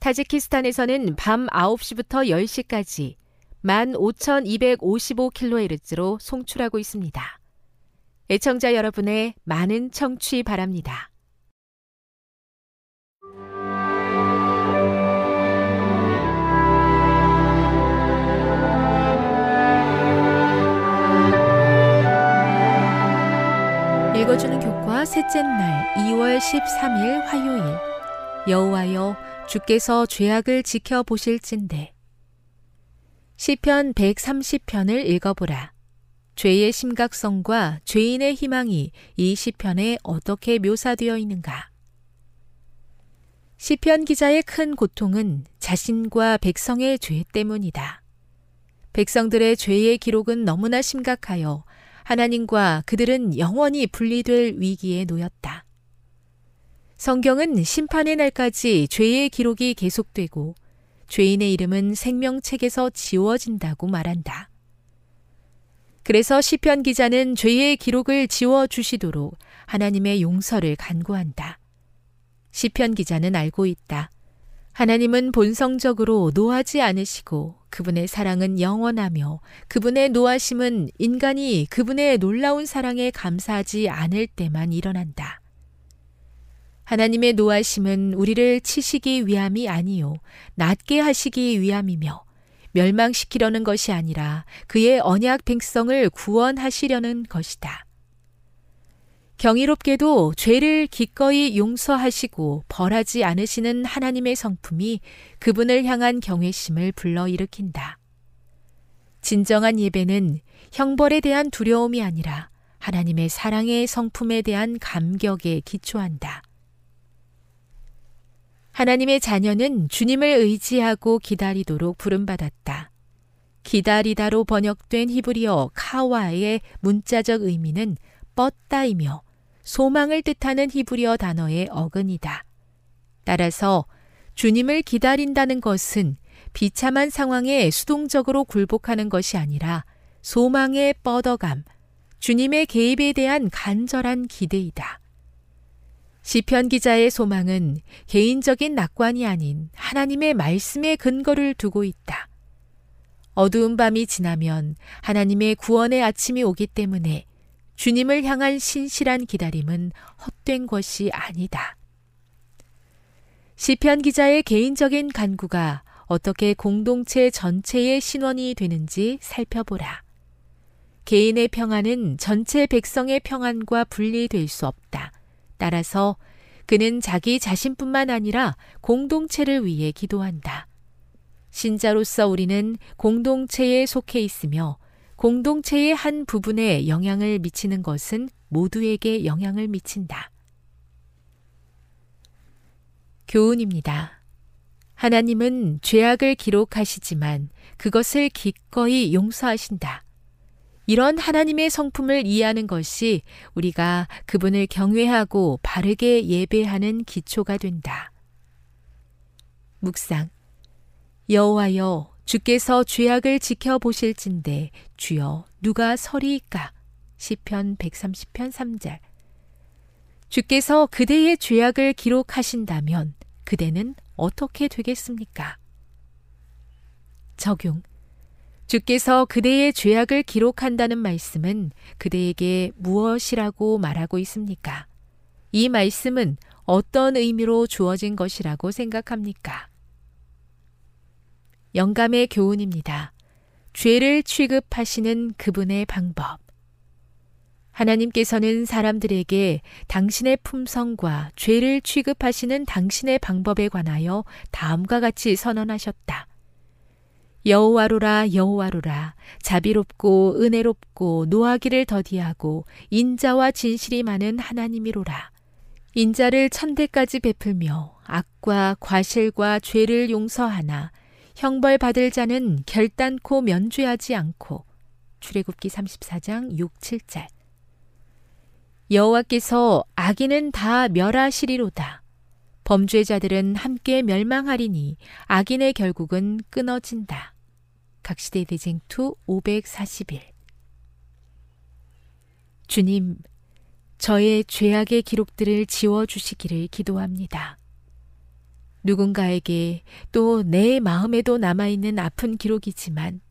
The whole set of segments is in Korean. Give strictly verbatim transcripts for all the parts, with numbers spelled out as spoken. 타지키스탄에서는 밤 아홉 시부터 열 시까지 만 오천이백오십오 킬로헤르츠로 송출하고 있습니다. 애청자 여러분의 많은 청취 바랍니다. 읽어주는 교과 셋째 날 이월 십삼일 화요일. 여호와여 주께서 죄악을 지켜보실진대. 시편 백삼십 편을 읽어보라. 죄의 심각성과 죄인의 희망이 이 시편에 어떻게 묘사되어 있는가? 시편 기자의 큰 고통은 자신과 백성의 죄 때문이다. 백성들의 죄의 기록은 너무나 심각하여 하나님과 그들은 영원히 분리될 위기에 놓였다. 성경은 심판의 날까지 죄의 기록이 계속되고 죄인의 이름은 생명책에서 지워진다고 말한다. 그래서 시편 기자는 죄의 기록을 지워주시도록 하나님의 용서를 간구한다. 시편 기자는 알고 있다. 하나님은 본성적으로 노하지 않으시고 그분의 사랑은 영원하며 그분의 노하심은 인간이 그분의 놀라운 사랑에 감사하지 않을 때만 일어난다. 하나님의 노하심은 우리를 치시기 위함이 아니요 낫게 하시기 위함이며 멸망시키려는 것이 아니라 그의 언약 백성을 구원하시려는 것이다. 경이롭게도 죄를 기꺼이 용서하시고 벌하지 않으시는 하나님의 성품이 그분을 향한 경외심을 불러일으킨다. 진정한 예배는 형벌에 대한 두려움이 아니라 하나님의 사랑의 성품에 대한 감격에 기초한다. 하나님의 자녀는 주님을 의지하고 기다리도록 부름받았다. 기다리다로 번역된 히브리어 카와의 문자적 의미는 뻗다이며 소망을 뜻하는 히브리어 단어의 어근이다. 따라서 주님을 기다린다는 것은 비참한 상황에 수동적으로 굴복하는 것이 아니라 소망의 뻗어감, 주님의 개입에 대한 간절한 기대이다. 시편 기자의 소망은 개인적인 낙관이 아닌 하나님의 말씀에 근거를 두고 있다. 어두운 밤이 지나면 하나님의 구원의 아침이 오기 때문에 주님을 향한 신실한 기다림은 헛된 것이 아니다. 시편 기자의 개인적인 간구가 어떻게 공동체 전체의 신원이 되는지 살펴보라. 개인의 평안은 전체 백성의 평안과 분리될 수 없다. 따라서 그는 자기 자신뿐만 아니라 공동체를 위해 기도한다. 신자로서 우리는 공동체에 속해 있으며 공동체의 한 부분에 영향을 미치는 것은 모두에게 영향을 미친다. 교훈입니다. 하나님은 죄악을 기록하시지만 그것을 기꺼이 용서하신다. 이런 하나님의 성품을 이해하는 것이 우리가 그분을 경외하고 바르게 예배하는 기초가 된다. 묵상. 여호와여, 주께서 죄악을 지켜보실진대 주여 누가 서리이까. 시편 백삼십 편 삼 절. 주께서 그대의 죄악을 기록하신다면 그대는 어떻게 되겠습니까? 적용. 주께서 그대의 죄악을 기록한다는 말씀은 그대에게 무엇이라고 말하고 있습니까? 이 말씀은 어떤 의미로 주어진 것이라고 생각합니까? 영감의 교훈입니다. 죄를 취급하시는 그분의 방법. 하나님께서는 사람들에게 당신의 품성과 죄를 취급하시는 당신의 방법에 관하여 다음과 같이 선언하셨다. 여호와로라, 여호와로라, 자비롭고 은혜롭고 노하기를 더디하고 인자와 진실이 많은 하나님이로라. 인자를 천대까지 베풀며 악과 과실과 죄를 용서하나 형벌받을 자는 결단코 면죄하지 않고. 출애굽기 삼십사 장 육, 칠 절. 여호와께서 악인은 다 멸하시리로다. 범죄자들은 함께 멸망하리니 악인의 결국은 끊어진다. 각시대 대쟁투 오백사십일. 주님, 저의 죄악의 기록들을 지워주시기를 기도합니다. 누군가에게 또 내 마음에도 남아있는 아픈 기록이지만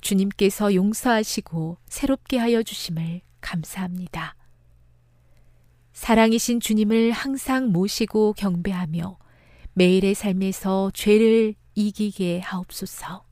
주님께서 용서하시고 새롭게 하여 주심을 감사합니다. 사랑이신 주님을 항상 모시고 경배하며 매일의 삶에서 죄를 이기게 하옵소서.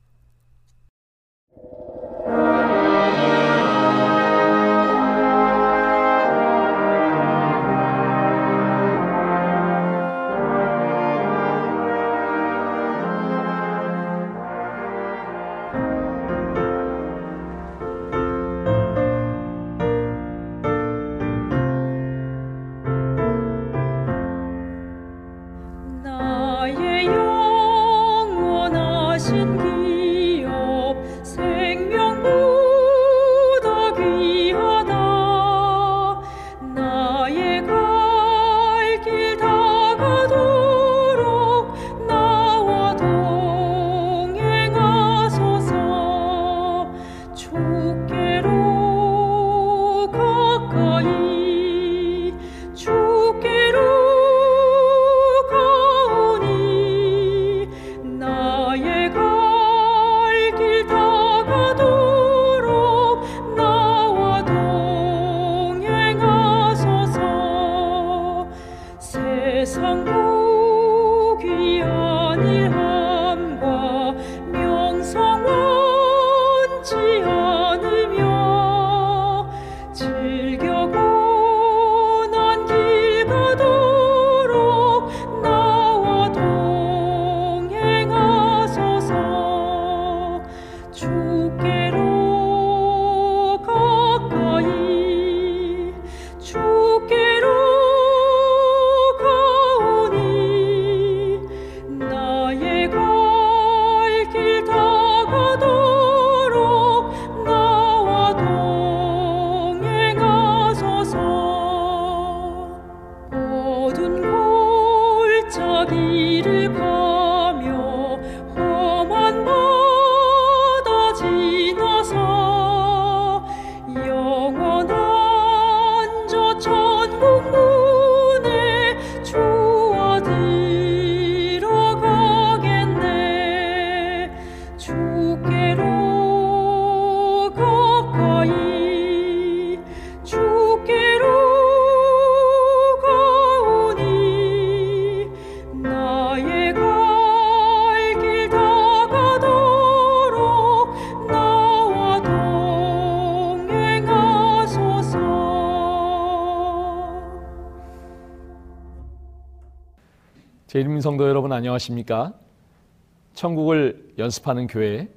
제일민 성도 여러분 안녕하십니까? 천국을 연습하는 교회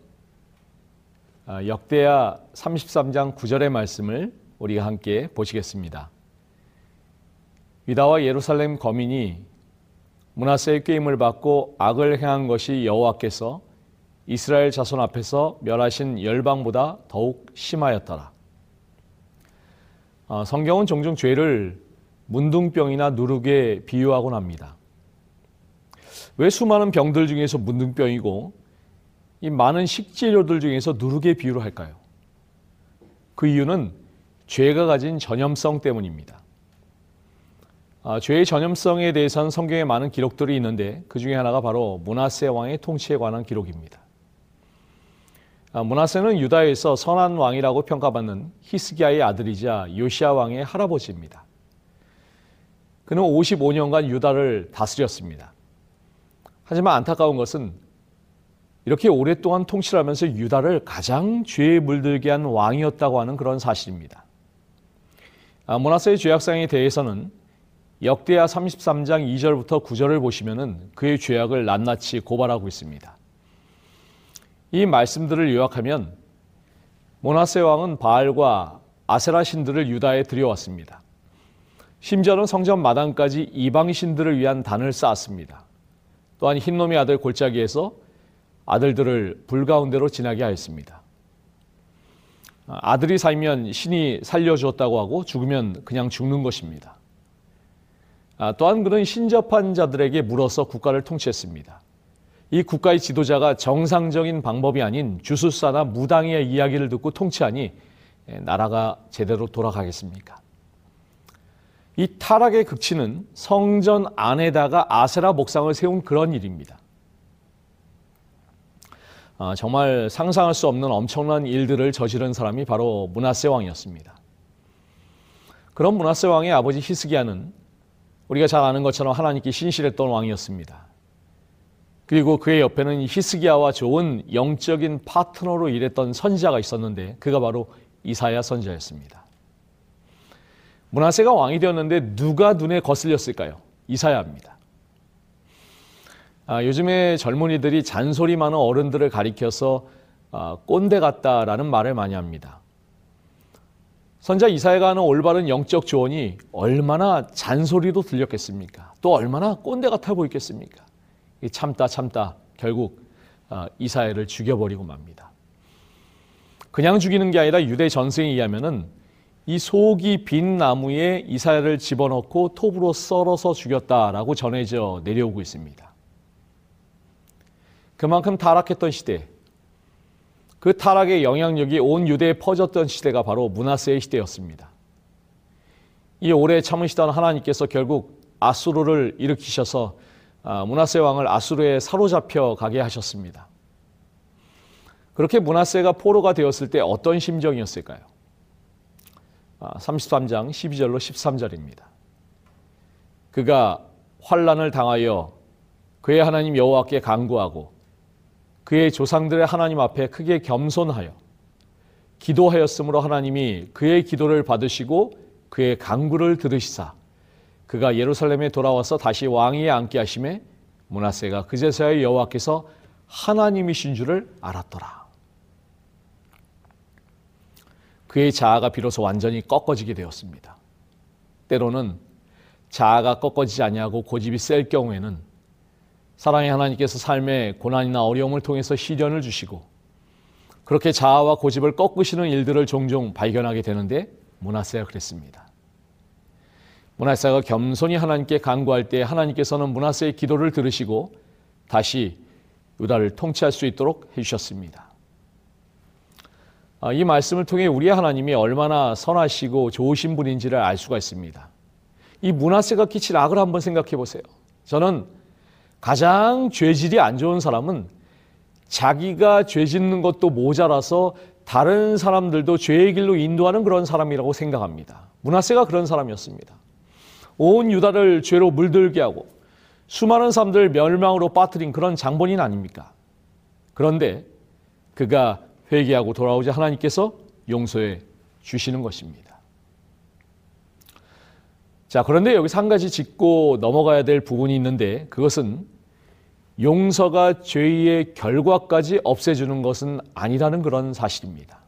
역대하 삼십삼 장 구 절의 말씀을 우리가 함께 보시겠습니다. 유다와 예루살렘 거민이 므나세의 꾀임을 받고 악을 행한 것이 여호와께서 이스라엘 자손 앞에서 멸하신 열방보다 더욱 심하였더라. 성경은 종종 죄를 문둥병이나 누룩에 비유하곤 합니다. 왜 수많은 병들 중에서 문둥병이고 이 많은 식재료들 중에서 누룩에 비유를 할까요? 그 이유는 죄가 가진 전염성 때문입니다. 아, 죄의 전염성에 대해서는 성경에 많은 기록들이 있는데 그 중에 하나가 바로 므나세 왕의 통치에 관한 기록입니다. 아, 므나세는 유다에서 선한 왕이라고 평가받는 히스기야의 아들이자 요시아 왕의 할아버지입니다. 그는 오십오 년간 유다를 다스렸습니다. 하지만 안타까운 것은 이렇게 오랫동안 통치를 하면서 유다를 가장 죄에 물들게 한 왕이었다고 하는 그런 사실입니다. 아, 므나세의 죄악상에 대해서는 역대하 삼십삼 장 이 절부터 구 절을 보시면 그의 죄악을 낱낱이 고발하고 있습니다. 이 말씀들을 요약하면 므나세 왕은 바알과 아세라 신들을 유다에 들여왔습니다. 심지어는 성전 마당까지 이방 신들을 위한 단을 쌓았습니다. 또한 흰놈의 아들 골짜기에서 아들들을 불가운데로 지나게 하였습니다. 아들이 살면 신이 살려주었다고 하고 죽으면 그냥 죽는 것입니다. 아, 또한 그는 신접한 자들에게 물어서 국가를 통치했습니다. 이 국가의 지도자가 정상적인 방법이 아닌 주술사나 무당의 이야기를 듣고 통치하니 나라가 제대로 돌아가겠습니까? 이 타락의 극치는 성전 안에다가 아세라 목상을 세운 그런 일입니다. 아, 정말 상상할 수 없는 엄청난 일들을 저지른 사람이 바로 므나세 왕이었습니다. 그런 므나세 왕의 아버지 히스기야는 우리가 잘 아는 것처럼 하나님께 신실했던 왕이었습니다. 그리고 그의 옆에는 히스기야와 좋은 영적인 파트너로 일했던 선지자가 있었는데 그가 바로 이사야 선지자였습니다. 므나세가 왕이 되었는데 누가 눈에 거슬렸을까요? 이사야입니다. 아, 요즘에 젊은이들이 잔소리 많은 어른들을 가리켜서 아, 꼰대 같다라는 말을 많이 합니다. 선지자 이사야가 하는 올바른 영적 조언이 얼마나 잔소리로 들렸겠습니까? 또 얼마나 꼰대 같아 보이겠습니까? 참다 참다 결국 이사야를 죽여버리고 맙니다. 그냥 죽이는 게 아니라 유대 전승에 의하면 이 속이 빈 나무에 이사야를 집어넣고 톱으로 썰어서 죽였다라고 전해져 내려오고 있습니다. 그만큼 타락했던 시대, 그 타락의 영향력이 온 유대에 퍼졌던 시대가 바로 므나세의 시대였습니다. 이 오래 참으시던 하나님께서 결국 아수르를 일으키셔서 므나세 왕을 아수르에 사로잡혀 가게 하셨습니다. 그렇게 므나세가 포로가 되었을 때 어떤 심정이었을까요? 삼십삼 장 십이 절로 십삼 절입니다. 그가 환난을 당하여 그의 하나님 여호와께 간구하고 그의 조상들의 하나님 앞에 크게 겸손하여 기도하였으므로 하나님이 그의 기도를 받으시고 그의 간구를 들으시사 그가 예루살렘에 돌아와서 다시 왕위에 앉게 하심에 므나세가 그제서야 여호와께서 하나님이신 줄을 알았더라. 그의 자아가 비로소 완전히 꺾어지게 되었습니다. 때로는 자아가 꺾어지지 아니하고 고집이 셀 경우에는 사랑의 하나님께서 삶의 고난이나 어려움을 통해서 시련을 주시고 그렇게 자아와 고집을 꺾으시는 일들을 종종 발견하게 되는데 므나세가 그랬습니다. 므나세가 겸손히 하나님께 간구할 때 하나님께서는 므나세의 기도를 들으시고 다시 유다를 통치할 수 있도록 해주셨습니다. 이 말씀을 통해 우리의 하나님이 얼마나 선하시고 좋으신 분인지를 알 수가 있습니다. 이 므나세가 끼친 악을 한번 생각해 보세요. 저는 가장 죄질이 안 좋은 사람은 자기가 죄 짓는 것도 모자라서 다른 사람들도 죄의 길로 인도하는 그런 사람이라고 생각합니다. 므나세가 그런 사람이었습니다. 온 유다를 죄로 물들게 하고 수많은 사람들을 멸망으로 빠뜨린 그런 장본인 아닙니까? 그런데 그가 회개하고 돌아오자 하나님께서 용서해 주시는 것입니다. 자, 그런데 여기서 한 가지 짚고 넘어가야 될 부분이 있는데 그것은 용서가 죄의 결과까지 없애주는 것은 아니라는 그런 사실입니다.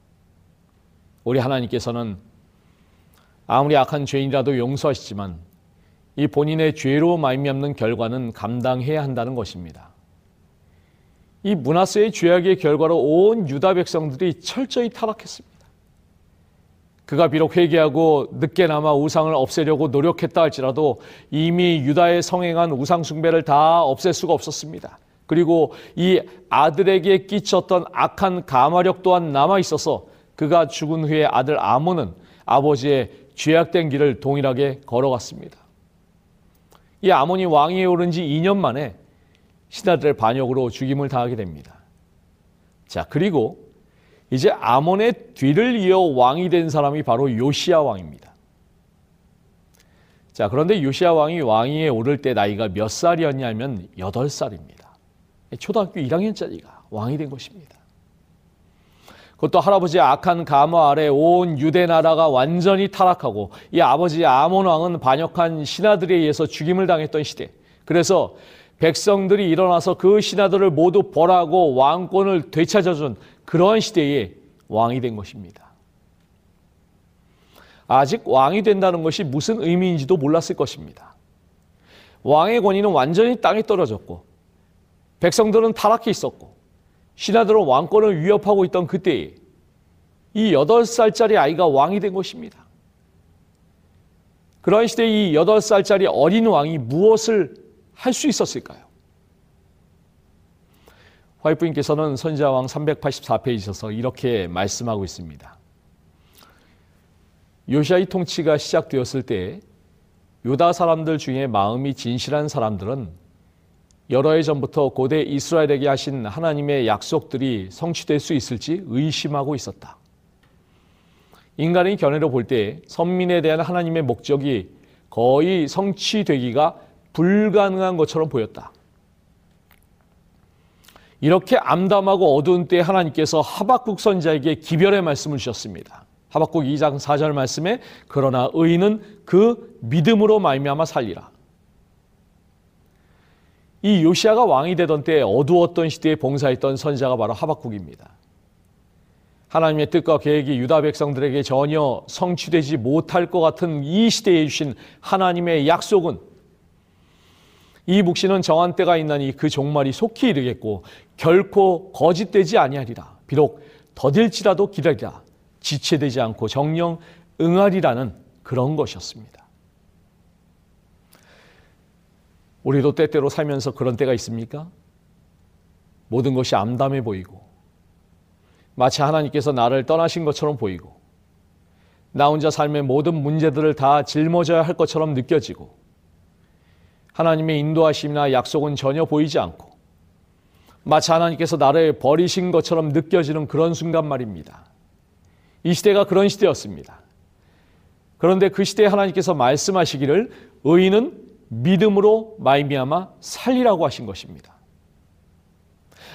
우리 하나님께서는 아무리 악한 죄인이라도 용서하시지만 이 본인의 죄로 말미암는 결과는 감당해야 한다는 것입니다. 이 므나세의 죄악의 결과로 온 유다 백성들이 철저히 타락했습니다. 그가 비록 회개하고 늦게나마 우상을 없애려고 노력했다 할지라도 이미 유다에 성행한 우상 숭배를 다 없앨 수가 없었습니다. 그리고 이 아들에게 끼쳤던 악한 가마력 또한 남아 있어서 그가 죽은 후에 아들 아몬은 아버지의 죄악된 길을 동일하게 걸어갔습니다. 이 아몬이 왕위에 오른 지 이 년 만에 신하들의 반역으로 죽임을 당하게 됩니다. 자, 그리고 이제 아몬의 뒤를 이어 왕이 된 사람이 바로 요시아 왕입니다. 자, 그런데 요시아 왕이 왕위에 오를 때 나이가 몇 살이었냐면 여덟 살입니다. 초등학교 일 학년짜리가 왕이 된 것입니다. 그것도 할아버지의 악한 가마 아래 온 유대 나라가 완전히 타락하고 이 아버지 아몬 왕은 반역한 신하들에 의해서 죽임을 당했던 시대. 그래서 백성들이 일어나서 그 신하들을 모두 벌하고 왕권을 되찾아준 그런 시대에 왕이 된 것입니다. 아직 왕이 된다는 것이 무슨 의미인지도 몰랐을 것입니다. 왕의 권위는 완전히 땅에 떨어졌고 백성들은 타락해 있었고 신하들은 왕권을 위협하고 있던 그때에 이 여덟 살짜리 아이가 왕이 된 것입니다. 그러한 시대에 이 여덟 살짜리 어린 왕이 무엇을 할 수 있었을까요? 화이프님께서는 선지자왕 삼백팔십사 페이지에서 이렇게 말씀하고 있습니다. 요시아의 통치가 시작되었을 때 유다 사람들 중에 마음이 진실한 사람들은 여러 해 전부터 고대 이스라엘에게 하신 하나님의 약속들이 성취될 수 있을지 의심하고 있었다. 인간의 견해로 볼 때 선민에 대한 하나님의 목적이 거의 성취되기가 불가능한 것처럼 보였다. 이렇게 암담하고 어두운 때에 하나님께서 하박국 선지자에게 기별의 말씀을 주셨습니다. 하박국 이 장 사 절 말씀에 그러나 의인은 그 믿음으로 말미암아 살리라. 이 요시아가 왕이 되던 때에 어두웠던 시대에 봉사했던 선지자가 바로 하박국입니다. 하나님의 뜻과 계획이 유다 백성들에게 전혀 성취되지 못할 것 같은 이 시대에 주신 하나님의 약속은 이 묵시는 정한 때가 있나니 그 종말이 속히 이르겠고 결코 거짓되지 아니하리라. 비록 더딜지라도 기다리라. 지체되지 않고 정녕 응하리라는 그런 것이었습니다. 우리도 때때로 살면서 그런 때가 있습니까? 모든 것이 암담해 보이고 마치 하나님께서 나를 떠나신 것처럼 보이고 나 혼자 삶의 모든 문제들을 다 짊어져야 할 것처럼 느껴지고 하나님의 인도하심이나 약속은 전혀 보이지 않고 마치 하나님께서 나를 버리신 것처럼 느껴지는 그런 순간 말입니다. 이 시대가 그런 시대였습니다. 그런데 그 시대에 하나님께서 말씀하시기를 의인은 믿음으로 말미암아 살리라고 하신 것입니다.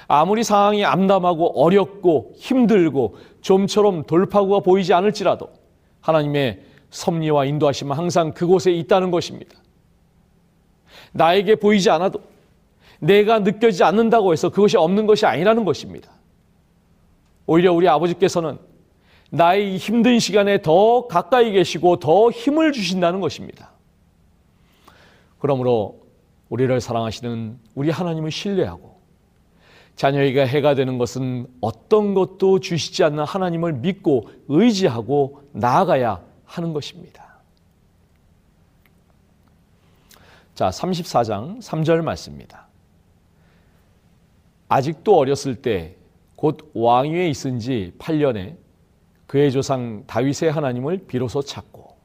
아무리 상황이 암담하고 어렵고 힘들고 좀처럼 돌파구가 보이지 않을지라도 하나님의 섭리와 인도하심은 항상 그곳에 있다는 것입니다. 나에게 보이지 않아도 내가 느껴지지 않는다고 해서 그것이 없는 것이 아니라는 것입니다. 오히려 우리 아버지께서는 나의 힘든 시간에 더 가까이 계시고 더 힘을 주신다는 것입니다. 그러므로 우리를 사랑하시는 우리 하나님을 신뢰하고 자녀에게 해가 되는 것은 어떤 것도 주시지 않는 하나님을 믿고 의지하고 나아가야 하는 것입니다. 자, 삼십사 장 삼 절 말씀입니다. 아직도 어렸을 때 곧 왕위에 있은 지 팔 년에 그의 조상 다윗의 하나님을 비로소 찾고.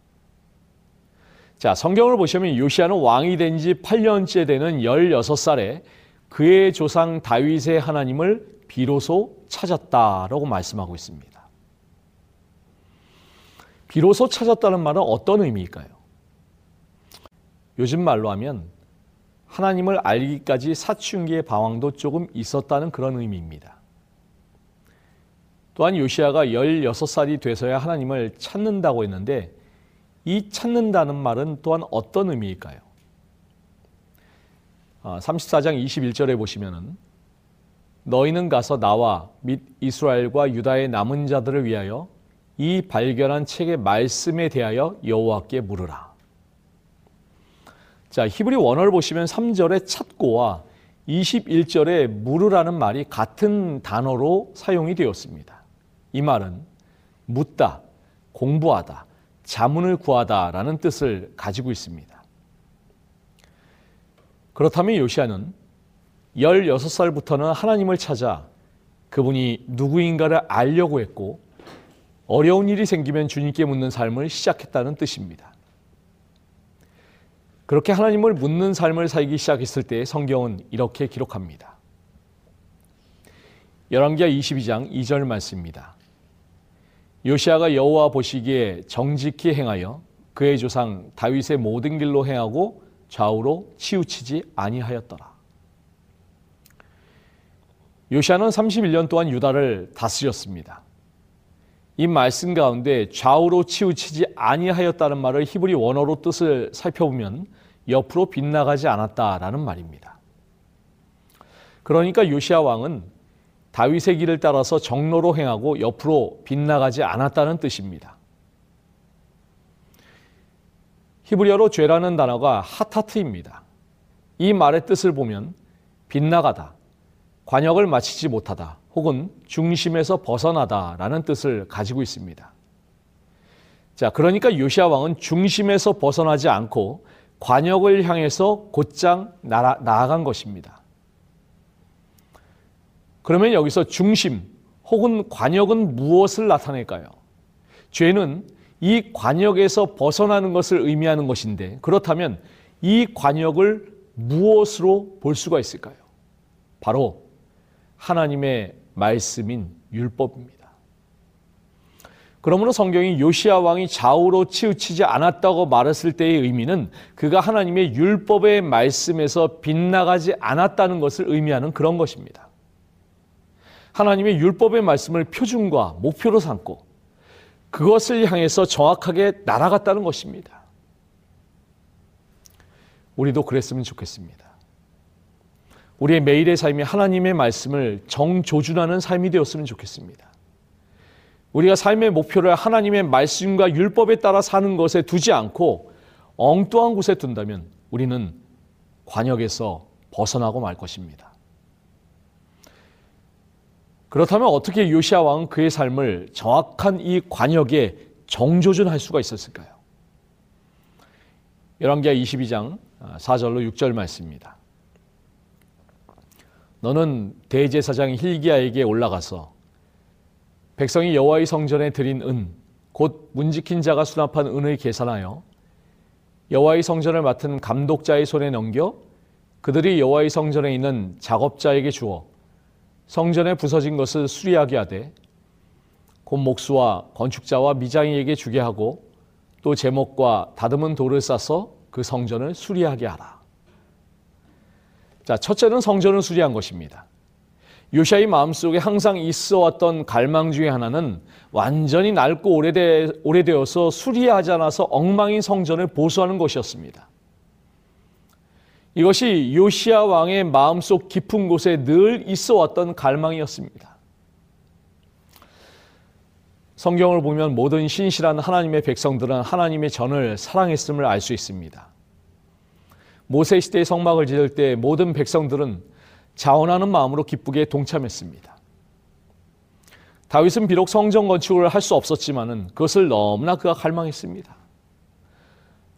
자, 성경을 보시면 요시아는 왕이 된 지 팔 년째 되는 열여섯 살에 그의 조상 다윗의 하나님을 비로소 찾았다라고 말씀하고 있습니다. 비로소 찾았다는 말은 어떤 의미일까요? 요즘 말로 하면 하나님을 알기까지 사춘기의 방황도 조금 있었다는 그런 의미입니다. 또한 요시아가 열여섯 살이 돼서야 하나님을 찾는다고 했는데 이 찾는다는 말은 또한 어떤 의미일까요? 삼십사 장 이십일 절에 보시면은 너희는 가서 나와 및 이스라엘과 유다의 남은 자들을 위하여 이 발견한 책의 말씀에 대하여 여호와께 물으라. 자, 히브리 원어를 보시면 삼 절의 찾고와 이십일 절의 물으라는 말이 같은 단어로 사용이 되었습니다. 이 말은 묻다, 공부하다, 자문을 구하다라는 뜻을 가지고 있습니다. 그렇다면 요시아는 열여섯 살부터는 하나님을 찾아 그분이 누구인가를 알려고 했고 어려운 일이 생기면 주님께 묻는 삶을 시작했다는 뜻입니다. 그렇게 하나님을 묻는 삶을 살기 시작했을 때 성경은 이렇게 기록합니다. 열왕기하 이십이 장 이 절 말씀입니다. 요시아가 여호와 보시기에 정직히 행하여 그의 조상 다윗의 모든 길로 행하고 좌우로 치우치지 아니하였더라. 요시아는 삼십일 년 동안 유다를 다스렸습니다. 이 말씀 가운데 좌우로 치우치지 아니하였다는 말을 히브리 원어로 뜻을 살펴보면 옆으로 빗나가지 않았다라는 말입니다. 그러니까 요시아 왕은 다윗의 길을 따라서 정로로 행하고 옆으로 빗나가지 않았다는 뜻입니다. 히브리어로 죄라는 단어가 하타트입니다. 이 말의 뜻을 보면 빗나가다, 관역을 마치지 못하다 혹은 중심에서 벗어나다라는 뜻을 가지고 있습니다. 자, 그러니까 요시아 왕은 중심에서 벗어나지 않고 관역을 향해서 곧장 나아, 나아간 것입니다. 그러면 여기서 중심 혹은 관역은 무엇을 나타낼까요? 죄는 이 관역에서 벗어나는 것을 의미하는 것인데, 그렇다면 이 관역을 무엇으로 볼 수가 있을까요? 바로 하나님의 말씀인 율법입니다. 그러므로 성경이 요시아 왕이 좌우로 치우치지 않았다고 말했을 때의 의미는 그가 하나님의 율법의 말씀에서 빗나가지 않았다는 것을 의미하는 그런 것입니다. 하나님의 율법의 말씀을 표준과 목표로 삼고 그것을 향해서 정확하게 날아갔다는 것입니다. 우리도 그랬으면 좋겠습니다. 우리의 매일의 삶이 하나님의 말씀을 정조준하는 삶이 되었으면 좋겠습니다. 우리가 삶의 목표를 하나님의 말씀과 율법에 따라 사는 것에 두지 않고 엉뚱한 곳에 둔다면 우리는 관역에서 벗어나고 말 것입니다. 그렇다면 어떻게 요시아 왕은 그의 삶을 정확한 이 관역에 정조준할 수가 있었을까요? 열왕기하 이십이 장 사 절로 육 절 말씀입니다. 너는 대제사장 hil기야에게 올라가서 백성이 여호와의 성전에 드린 은, 곧 문지킨 자가 수납한 은을 계산하여 여호와의 성전을 맡은 감독자의 손에 넘겨 그들이 여호와의 성전에 있는 작업자에게 주어 성전에 부서진 것을 수리하게 하되 곧 목수와 건축자와 미장이에게 주게 하고 또 제목과 다듬은 돌을 싸서 그 성전을 수리하게 하라. 자, 첫째는 성전을 수리한 것입니다. 요시아의 마음속에 항상 있어왔던 갈망 중에 하나는 완전히 낡고 오래되, 오래되어서 수리하지 않아서 엉망인 성전을 보수하는 것이었습니다. 이것이 요시아 왕의 마음속 깊은 곳에 늘 있어왔던 갈망이었습니다. 성경을 보면 모든 신실한 하나님의 백성들은 하나님의 전을 사랑했음을 알 수 있습니다. 모세 시대의 성막을 지을 때 모든 백성들은 자원하는 마음으로 기쁘게 동참했습니다. 다윗은 비록 성전 건축을 할 수 없었지만은 그것을 너무나 그가 갈망했습니다.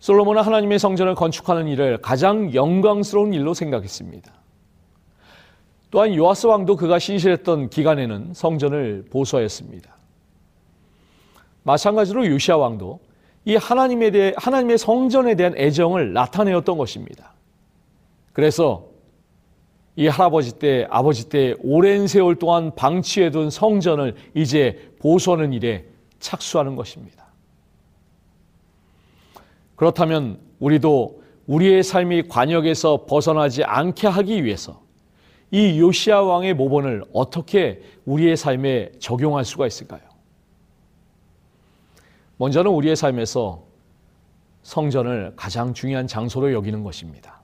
솔로몬은 하나님의 성전을 건축하는 일을 가장 영광스러운 일로 생각했습니다. 또한 요아스 왕도 그가 신실했던 기간에는 성전을 보수하였습니다. 마찬가지로 요시아 왕도 이 하나님에 대해, 하나님의 성전에 대한 애정을 나타내었던 것입니다. 그래서 이 할아버지 때, 아버지 때 오랜 세월 동안 방치해둔 성전을 이제 보수하는 일에 착수하는 것입니다. 그렇다면 우리도 우리의 삶이 관역에서 벗어나지 않게 하기 위해서 이 요시아 왕의 모범을 어떻게 우리의 삶에 적용할 수가 있을까요? 먼저는 우리의 삶에서 성전을 가장 중요한 장소로 여기는 것입니다.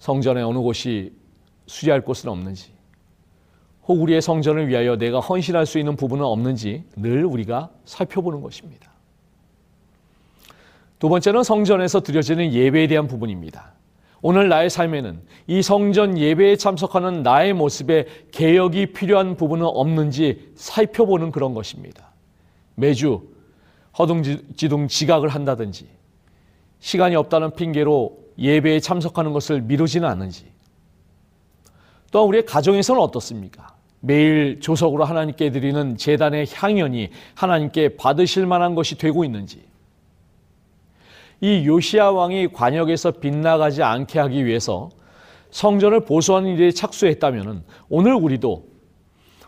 성전의 어느 곳이 수리할 곳은 없는지, 혹 우리의 성전을 위하여 내가 헌신할 수 있는 부분은 없는지 늘 우리가 살펴보는 것입니다. 두 번째는 성전에서 드려지는 예배에 대한 부분입니다. 오늘 나의 삶에는 이 성전 예배에 참석하는 나의 모습에 개혁이 필요한 부분은 없는지 살펴보는 그런 것입니다. 매주 허둥지둥 지각을 한다든지, 시간이 없다는 핑계로 예배에 참석하는 것을 미루지는 않는지, 또한 우리의 가정에서는 어떻습니까? 매일 조석으로 하나님께 드리는 제단의 향연이 하나님께 받으실 만한 것이 되고 있는지, 이 요시아 왕이 관역에서 빗나가지 않게 하기 위해서 성전을 보수하는 일에 착수했다면 오늘 우리도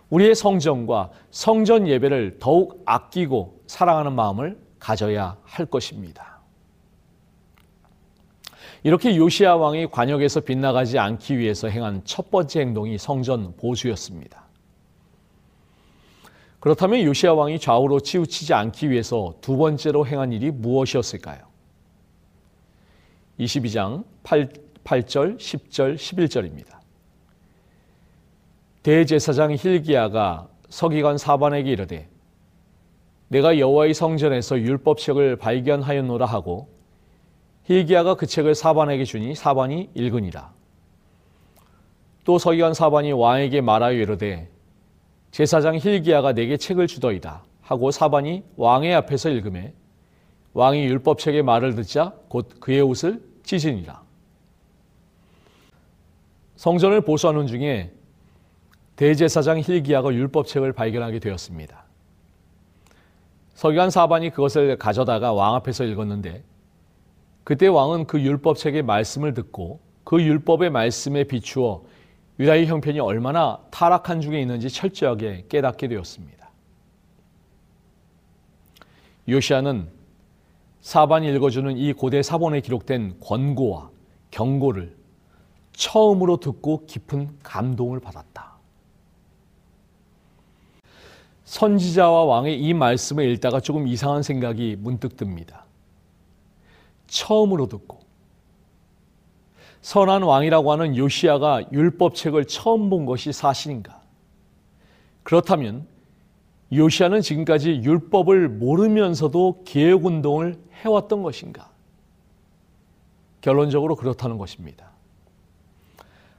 우리의 성전과 성전 예배를 더욱 아끼고 사랑하는 마음을 가져야 할 것입니다. 이렇게 요시아 왕이 관역에서 빗나가지 않기 위해서 행한 첫 번째 행동이 성전 보수였습니다. 그렇다면 요시아 왕이 좌우로 치우치지 않기 위해서 두 번째로 행한 일이 무엇이었을까요? 이십이 장 팔 절, 십 절, 십일 절입니다. 대제사장 hil기야가 서기관 사반에게 이르되 내가 여호와의 성전에서 율법책을 발견하였노라 하고 hil기야가 그 책을 사반에게 주니 사반이 읽으니라. 또 서기관 사반이 왕에게 말하여 이르되 제사장 hil기야가 내게 책을 주더이다 하고 사반이 왕의 앞에서 읽으매 왕이 율법책의 말을 듣자 곧 그의 옷을 찢으니라. 성전을 보수하는 중에 대제사장 hil기야가 율법책을 발견하게 되었습니다. 서기관 사반이 그것을 가져다가 왕 앞에서 읽었는데 그때 왕은 그 율법책의 말씀을 듣고 그 율법의 말씀에 비추어 유다의 형편이 얼마나 타락한 중에 있는지 철저하게 깨닫게 되었습니다. 요시아는 사반이 읽어주는 이 고대 사본에 기록된 권고와 경고를 처음으로 듣고 깊은 감동을 받았다. 선지자와 왕의 이 말씀을 읽다가 조금 이상한 생각이 문득 듭니다. 처음으로 듣고, 선한 왕이라고 하는 요시아가 율법책을 처음 본 것이 사실인가? 그렇다면 요시아는 지금까지 율법을 모르면서도 개혁운동을 해왔던 것인가? 결론적으로 그렇다는 것입니다.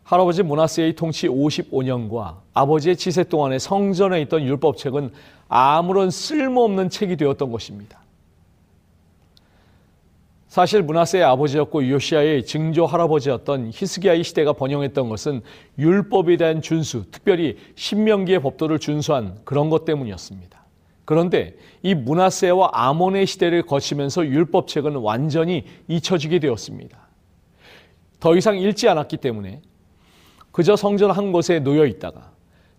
할아버지 므나세의 통치 오십오 년과 아버지의 치세 동안에 성전에 있던 율법책은 아무런 쓸모없는 책이 되었던 것입니다. 사실 므나세의 아버지였고 요시아의 증조 할아버지였던 히스기야의 시대가 번영했던 것은 율법에 대한 준수, 특별히 신명기의 법도를 준수한 그런 것 때문이었습니다. 그런데 이 므나세와 아몬의 시대를 거치면서 율법책은 완전히 잊혀지게 되었습니다. 더 이상 읽지 않았기 때문에 그저 성전 한 곳에 놓여 있다가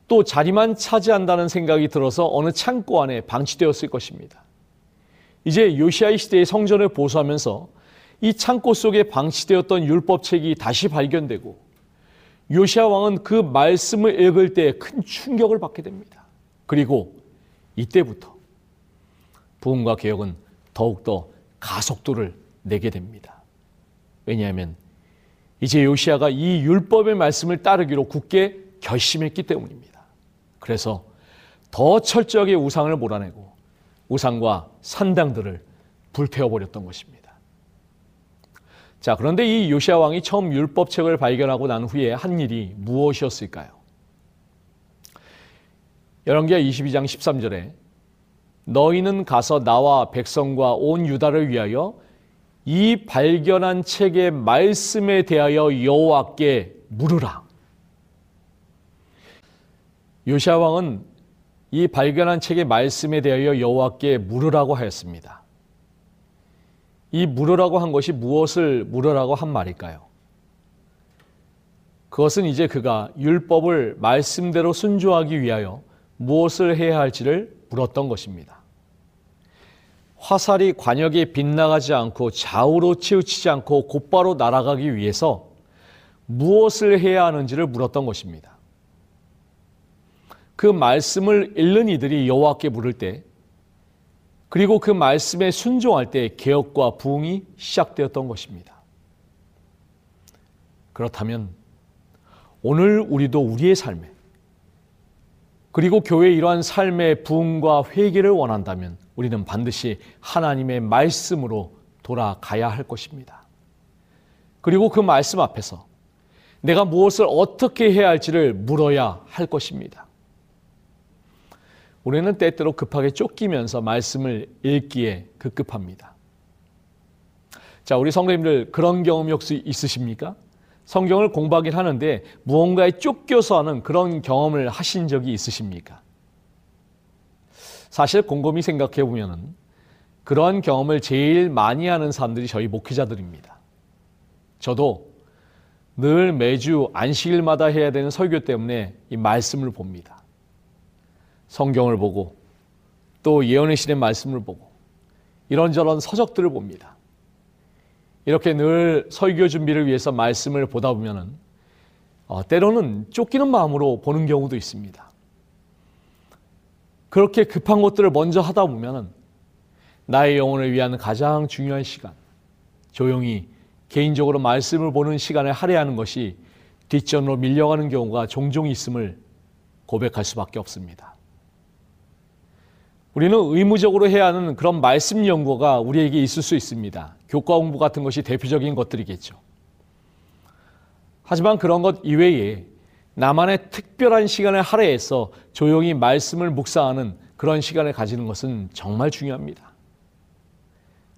또 자리만 차지한다는 생각이 들어서 어느 창고 안에 방치되었을 것입니다. 이제 요시아의 시대의 성전을 보수하면서 이 창고 속에 방치되었던 율법책이 다시 발견되고 요시아 왕은 그 말씀을 읽을 때 큰 충격을 받게 됩니다. 그리고 이때부터 부흥과 개혁은 더욱더 가속도를 내게 됩니다. 왜냐하면 이제 요시아가 이 율법의 말씀을 따르기로 굳게 결심했기 때문입니다. 그래서 더 철저하게 우상을 몰아내고 우상과 산당들을 불태워버렸던 것입니다. 자, 그런데 이 요시아 왕이 처음 율법책을 발견하고 난 후에 한 일이 무엇이었을까요? 열왕기하 이십이 장 십삼 절에 너희는 가서 나와 백성과 온 유다를 위하여 이 발견한 책의 말씀에 대하여 여호와께 물으라. 요시아 왕은 이 발견한 책의 말씀에 대하여 여호와께 물으라고 하였습니다. 이 물으라고 한 것이 무엇을 물으라고 한 말일까요? 그것은 이제 그가 율법을 말씀대로 순조하기 위하여 무엇을 해야 할지를 물었던 것입니다. 화살이 관역에 빗나가지 않고 좌우로 치우치지 않고 곧바로 날아가기 위해서 무엇을 해야 하는지를 물었던 것입니다. 그 말씀을 읽는 이들이 여호와께 물을 때, 그리고 그 말씀에 순종할 때 개혁과 부흥이 시작되었던 것입니다. 그렇다면 오늘 우리도 우리의 삶에 그리고 교회의 이러한 삶의 부흥과 회개를 원한다면 우리는 반드시 하나님의 말씀으로 돌아가야 할 것입니다. 그리고 그 말씀 앞에서 내가 무엇을 어떻게 해야 할지를 물어야 할 것입니다. 우리는 때때로 급하게 쫓기면서 말씀을 읽기에 급급합니다. 자, 우리 성도님들 그런 경험이 혹시 있으십니까? 성경을 공부하긴 하는데 무언가에 쫓겨서 하는 그런 경험을 하신 적이 있으십니까? 사실 곰곰이 생각해 보면은 그런 경험을 제일 많이 하는 사람들이 저희 목회자들입니다. 저도 늘 매주 안식일마다 해야 되는 설교 때문에 이 말씀을 봅니다. 성경을 보고 또 예언의 신의 말씀을 보고 이런저런 서적들을 봅니다. 이렇게 늘 설교 준비를 위해서 말씀을 보다 보면은 어, 때로는 쫓기는 마음으로 보는 경우도 있습니다. 그렇게 급한 것들을 먼저 하다 보면은 나의 영혼을 위한 가장 중요한 시간, 조용히 개인적으로 말씀을 보는 시간을 할애하는 것이 뒷전으로 밀려가는 경우가 종종 있음을 고백할 수밖에 없습니다. 우리는 의무적으로 해야 하는 그런 말씀 연구가 우리에게 있을 수 있습니다. 교과 공부 같은 것이 대표적인 것들이겠죠. 하지만 그런 것 이외에 나만의 특별한 시간을 할애해서 조용히 말씀을 묵상하는 그런 시간을 가지는 것은 정말 중요합니다.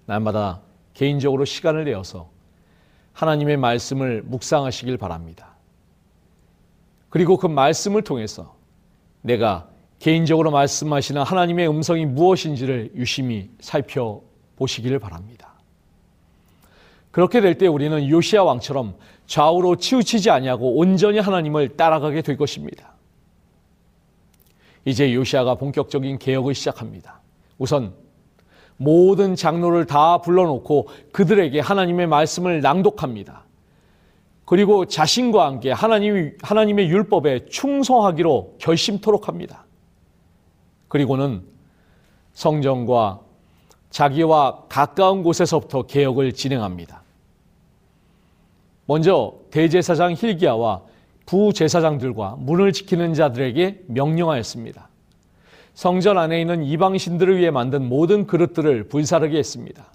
날마다 개인적으로 시간을 내어서 하나님의 말씀을 묵상하시길 바랍니다. 그리고 그 말씀을 통해서 내가 개인적으로 말씀하시는 하나님의 음성이 무엇인지를 유심히 살펴보시기를 바랍니다. 그렇게 될 때 우리는 요시아 왕처럼 좌우로 치우치지 아니하고 온전히 하나님을 따라가게 될 것입니다. 이제 요시아가 본격적인 개혁을 시작합니다. 우선 모든 장로를 다 불러놓고 그들에게 하나님의 말씀을 낭독합니다. 그리고 자신과 함께 하나님, 하나님의 율법에 충성하기로 결심토록 합니다. 그리고는 성전과 자기와 가까운 곳에서부터 개혁을 진행합니다. 먼저 대제사장 hil기야와 부제사장들과 문을 지키는 자들에게 명령하였습니다. 성전 안에 있는 이방신들을 위해 만든 모든 그릇들을 불사르게 했습니다.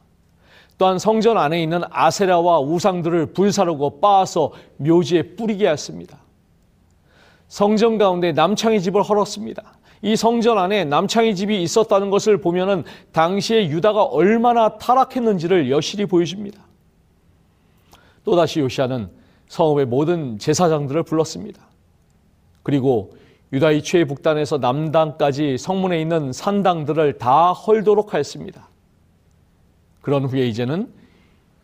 또한 성전 안에 있는 아세라와 우상들을 불사르고 빻아서 묘지에 뿌리게 하였습니다. 성전 가운데 남창의 집을 헐었습니다. 이 성전 안에 남창의 집이 있었다는 것을 보면은 당시에 유다가 얼마나 타락했는지를 여실히 보여줍니다. 또다시 요시아는 성읍의 모든 제사장들을 불렀습니다. 그리고 유다의 최북단에서 남단까지 성문에 있는 산당들을 다 헐도록 하였습니다. 그런 후에 이제는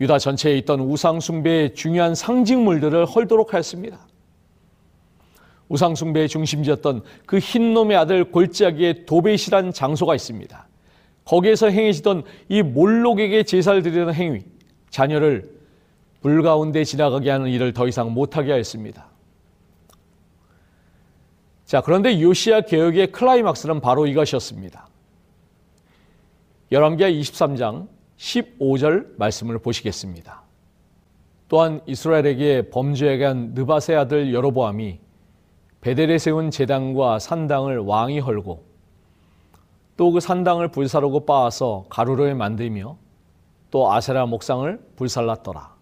유다 전체에 있던 우상숭배의 중요한 상징물들을 헐도록 하였습니다. 우상숭배의 중심지였던 그 흰놈의 아들 골짜기에 도벳이란 장소가 있습니다. 거기에서 행해지던 이 몰록에게 제사를 드리는 행위, 자녀를 불 가운데 지나가게 하는 일을 더 이상 못하게 하였습니다. 자, 그런데 요시아 개혁의 클라이막스는 바로 이것이었습니다. 열왕기하 이십삼 장 십오 절 말씀을 보시겠습니다. 또한 이스라엘에게 범죄하게 한 느밧의 아들 여로보암이 베델에 세운 제단과 산당을 왕이 헐고 또 그 산당을 불사르고 빻아서 가루를 만들며 또 아세라 목상을 불살랐더라.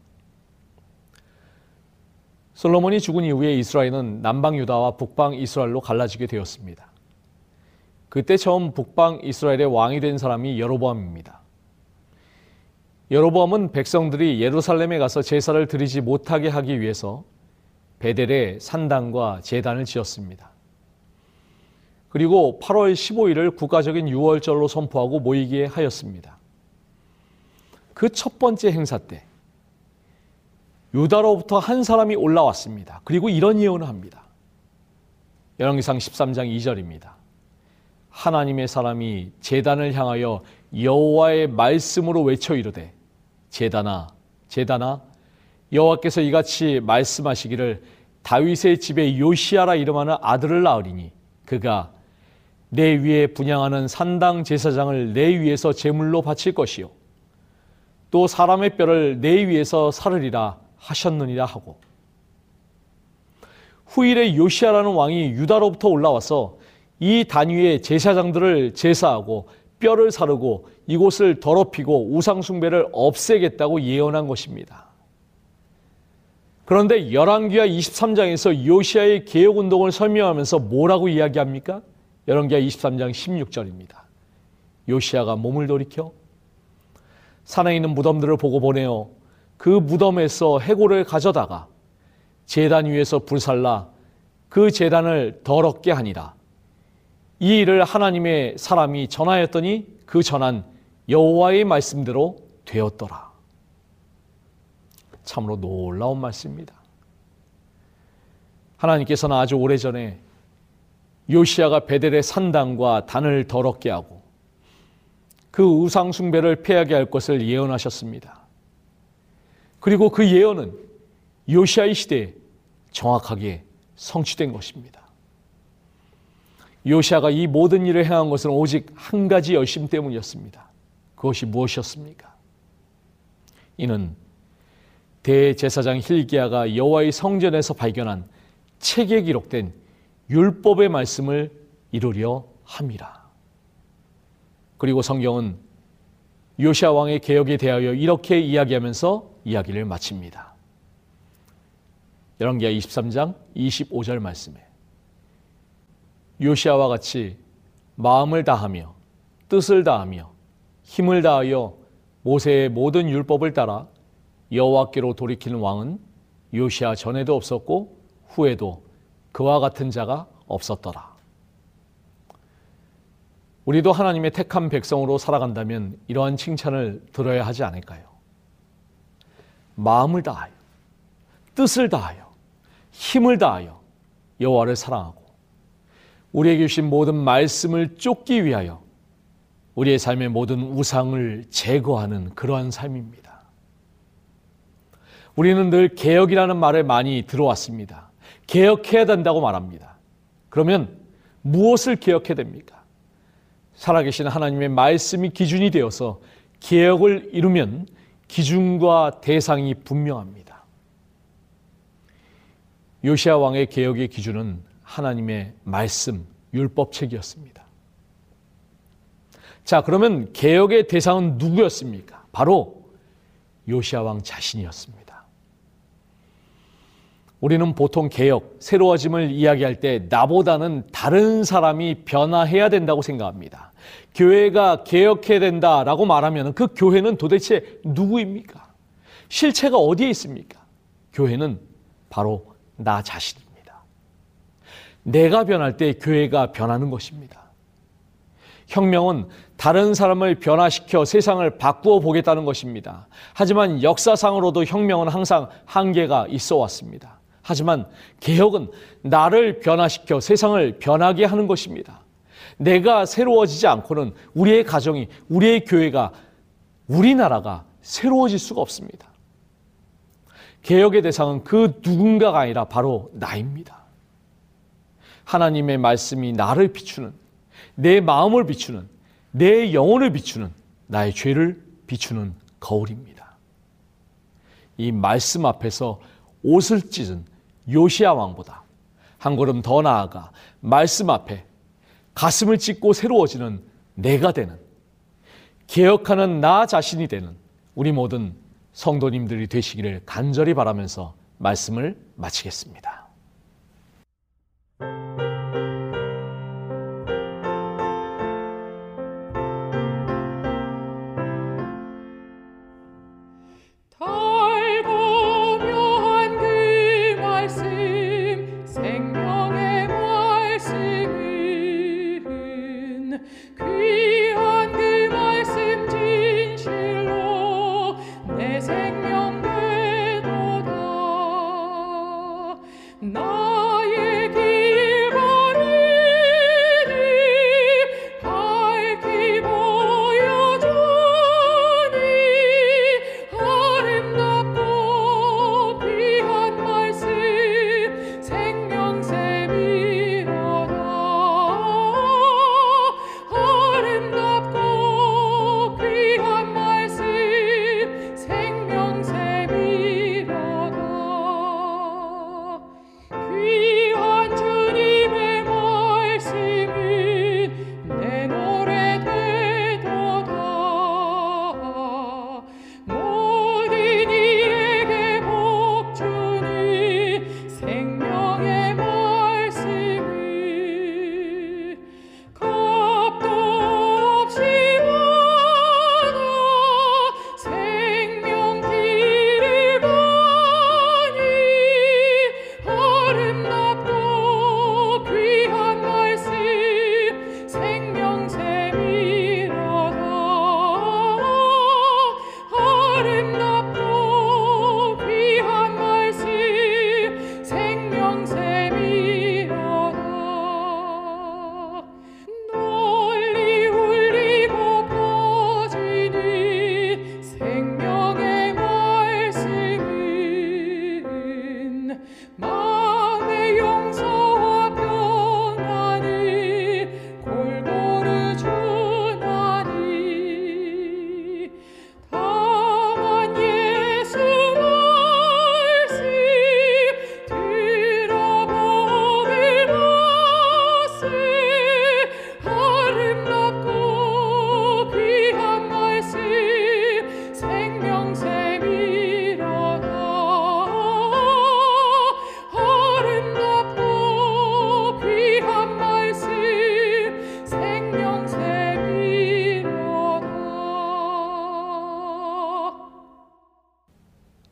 솔로몬이 죽은 이후에 이스라엘은 남방 유다와 북방 이스라엘로 갈라지게 되었습니다. 그때 처음 북방 이스라엘의 왕이 된 사람이 여로보암입니다. 여로보암은 백성들이 예루살렘에 가서 제사를 드리지 못하게 하기 위해서 베델에 산당과 제단을 지었습니다. 그리고 팔월 십오일을 국가적인 유월절로 선포하고 모이게 하였습니다. 그 첫 번째 행사 때 유다로부터 한 사람이 올라왔습니다. 그리고 이런 예언을 합니다. 열왕기상 십삼 장 이 절입니다. 하나님의 사람이 제단을 향하여 여호와의 말씀으로 외쳐 이르되 제단아 제단아 여호와께서 이같이 말씀하시기를 다윗의 집에 요시아라 이름하는 아들을 낳으리니 그가 내 위에 분향하는 산당 제사장을 내 위에서 제물로 바칠 것이요 또 사람의 뼈를 내 위에서 살으리라 하셨느니라 하고 후일에 요시아라는 왕이 유다로부터 올라와서 이 단위의 제사장들을 제사하고 뼈를 사르고 이곳을 더럽히고 우상숭배를 없애겠다고 예언한 것입니다. 그런데 열왕기하 이십삼 장에서 요시아의 개혁운동을 설명하면서 뭐라고 이야기합니까? 열왕기하 이십삼 장 십육 절입니다. 요시아가 몸을 돌이켜 산에 있는 무덤들을 보고 보내어 그 무덤에서 해골을 가져다가 제단 위에서 불살라 그 제단을 더럽게 하니라. 이 일을 하나님의 사람이 전하였더니 그 전한 여호와의 말씀대로 되었더라. 참으로 놀라운 말씀입니다. 하나님께서는 아주 오래전에 요시아가 베델의 산당과 단을 더럽게 하고 그 우상 숭배를 폐하게 할 것을 예언하셨습니다. 그리고 그 예언은 요시아의 시대에 정확하게 성취된 것입니다. 요시아가 이 모든 일을 행한 것은 오직 한 가지 열심 때문이었습니다. 그것이 무엇이었습니까? 이는 대제사장 hilkiya가 여호와의 성전에서 발견한 책에 기록된 율법의 말씀을 이루려 함이라. 그리고 성경은 요시아 왕의 개혁에 대하여 이렇게 이야기하면서 이야기를 마칩니다. 열왕기하 이십삼 장 이십오 절 말씀에 요시아와 같이 마음을 다하며 뜻을 다하며 힘을 다하여 모세의 모든 율법을 따라 여호와께로 돌이키는 왕은 요시아 전에도 없었고 후에도 그와 같은 자가 없었더라. 우리도 하나님의 택한 백성으로 살아간다면 이러한 칭찬을 들어야 하지 않을까요? 마음을 다하여 뜻을 다하여 힘을 다하여 여호와를 사랑하고 우리에게 주신 모든 말씀을 쫓기 위하여 우리의 삶의 모든 우상을 제거하는 그러한 삶입니다. 우리는 늘 개혁이라는 말을 많이 들어왔습니다. 개혁해야 된다고 말합니다. 그러면 무엇을 개혁해야 됩니까? 살아계신 하나님의 말씀이 기준이 되어서 개혁을 이루면 기준과 대상이 분명합니다. 요시아 왕의 개혁의 기준은 하나님의 말씀, 율법책이었습니다. 자, 그러면 개혁의 대상은 누구였습니까? 바로 요시아 왕 자신이었습니다. 우리는 보통 개혁, 새로워짐을 이야기할 때 나보다는 다른 사람이 변화해야 된다고 생각합니다. 교회가 개혁해야 된다라고 말하면 그 교회는 도대체 누구입니까? 실체가 어디에 있습니까? 교회는 바로 나 자신입니다. 내가 변할 때 교회가 변하는 것입니다. 혁명은 다른 사람을 변화시켜 세상을 바꾸어 보겠다는 것입니다. 하지만 역사상으로도 혁명은 항상 한계가 있어 왔습니다. 하지만 개혁은 나를 변화시켜 세상을 변하게 하는 것입니다. 내가 새로워지지 않고는 우리의 가정이, 우리의 교회가, 우리나라가 새로워질 수가 없습니다. 개혁의 대상은 그 누군가가 아니라 바로 나입니다. 하나님의 말씀이 나를 비추는, 내 마음을 비추는, 내 영혼을 비추는, 나의 죄를 비추는 거울입니다. 이 말씀 앞에서 옷을 찢은 요시아 왕보다 한 걸음 더 나아가 말씀 앞에 가슴을 찢고 새로워지는 내가 되는, 개혁하는 나 자신이 되는 우리 모든 성도님들이 되시기를 간절히 바라면서 말씀을 마치겠습니다.